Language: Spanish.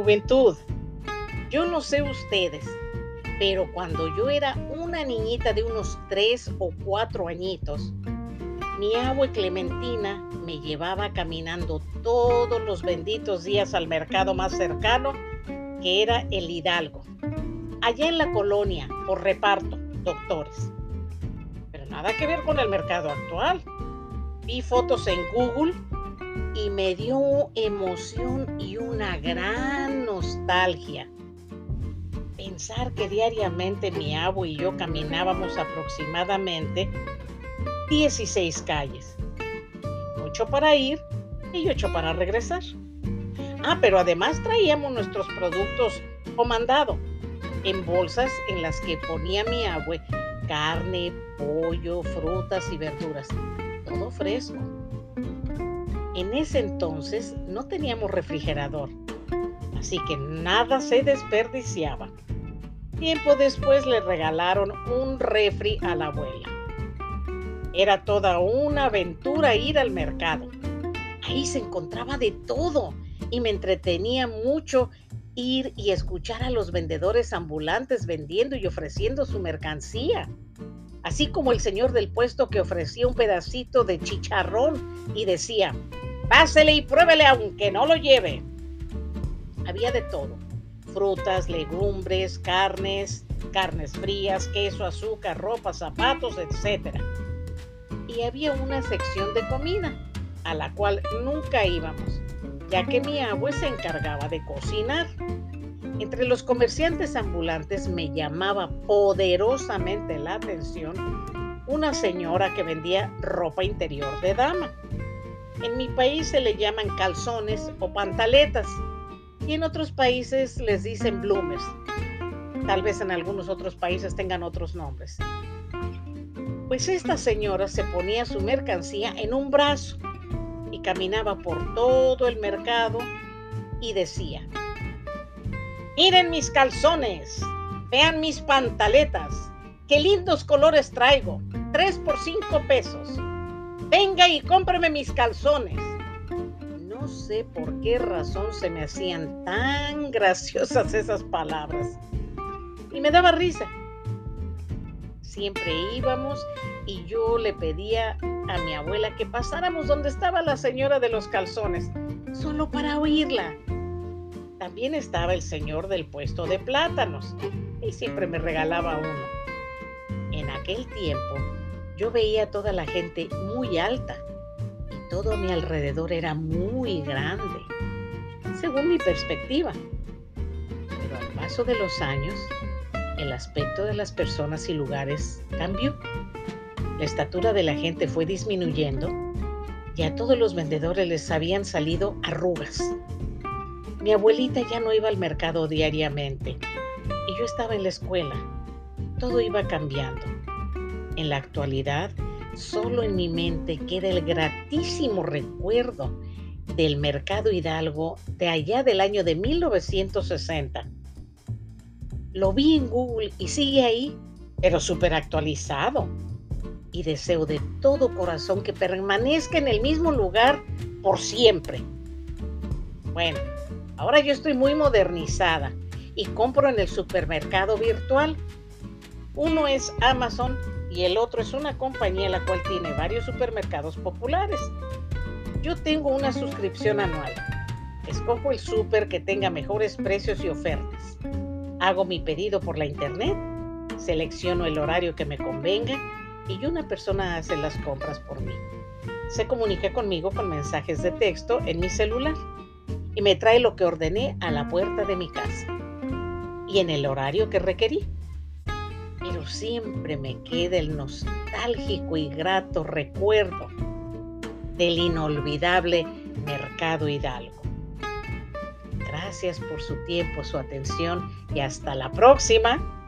Juventud, yo no sé ustedes, pero cuando yo era una niñita de unos 3 o 4 añitos, mi abue Clementina me llevaba caminando todos los benditos días al mercado más cercano, que era el Hidalgo, allá en la colonia, por reparto, doctores. Pero nada que ver con el mercado actual. Vi fotos en Google y me dio emoción y una gran nostalgia. Pensar que diariamente mi abu y yo caminábamos aproximadamente 16 calles. 8 para ir y 8 para regresar. Pero además traíamos nuestros productos o mandado en bolsas en las que ponía mi abue carne, pollo, frutas y verduras, todo fresco. En ese entonces no teníamos refrigerador, así que nada se desperdiciaba. Tiempo después le regalaron un refri a la abuela. Era toda una aventura ir al mercado. Ahí se encontraba de todo y me entretenía mucho ir y escuchar a los vendedores ambulantes vendiendo y ofreciendo su mercancía, así como el señor del puesto que ofrecía un pedacito de chicharrón y decía, pásele y pruébele aunque no lo lleve. Había de todo, frutas, legumbres, carnes frías, queso, azúcar, ropa, zapatos, etc. Y había una sección de comida a la cual nunca íbamos, ya que mi abue se encargaba de cocinar. Entre los comerciantes ambulantes me llamaba poderosamente la atención una señora que vendía ropa interior de dama. En mi país se le llaman calzones o pantaletas y en otros países les dicen bloomers. Tal vez en algunos otros países tengan otros nombres. Pues esta señora se ponía su mercancía en un brazo y caminaba por todo el mercado y decía, miren mis calzones, vean mis pantaletas, qué lindos colores traigo, 3 por $5. Venga y cómpreme mis calzones. No sé por qué razón se me hacían tan graciosas esas palabras y me daba risa. Siempre íbamos y yo le pedía a mi abuela que pasáramos donde estaba la señora de los calzones, solo para oírla. También estaba el señor del puesto de plátanos y siempre me regalaba uno. En aquel tiempo yo veía a toda la gente muy alta y todo a mi alrededor era muy grande, según mi perspectiva. Pero al paso de los años, el aspecto de las personas y lugares cambió. La estatura de la gente fue disminuyendo y a todos los vendedores les habían salido arrugas. Mi abuelita ya no iba al mercado diariamente y yo estaba en la escuela. Todo iba cambiando. En la actualidad, solo en mi mente queda el gratísimo recuerdo del mercado Hidalgo de allá del año de 1960. Lo vi en Google y sigue ahí, pero súper actualizado. Y deseo de todo corazón que permanezca en el mismo lugar por siempre. Bueno, ahora yo estoy muy modernizada y compro en el supermercado virtual. Uno es Amazon y el otro es una compañía la cual tiene varios supermercados populares. Yo tengo una suscripción anual. Escojo el súper que tenga mejores precios y ofertas. Hago mi pedido por la internet, selecciono el horario que me convenga y una persona hace las compras por mí. Se comunica conmigo con mensajes de texto en mi celular y me trae lo que ordené a la puerta de mi casa y en el horario que requerí. Pero siempre me queda el nostálgico y grato recuerdo del inolvidable Mercado Hidalgo. Gracias por su tiempo, su atención y hasta la próxima.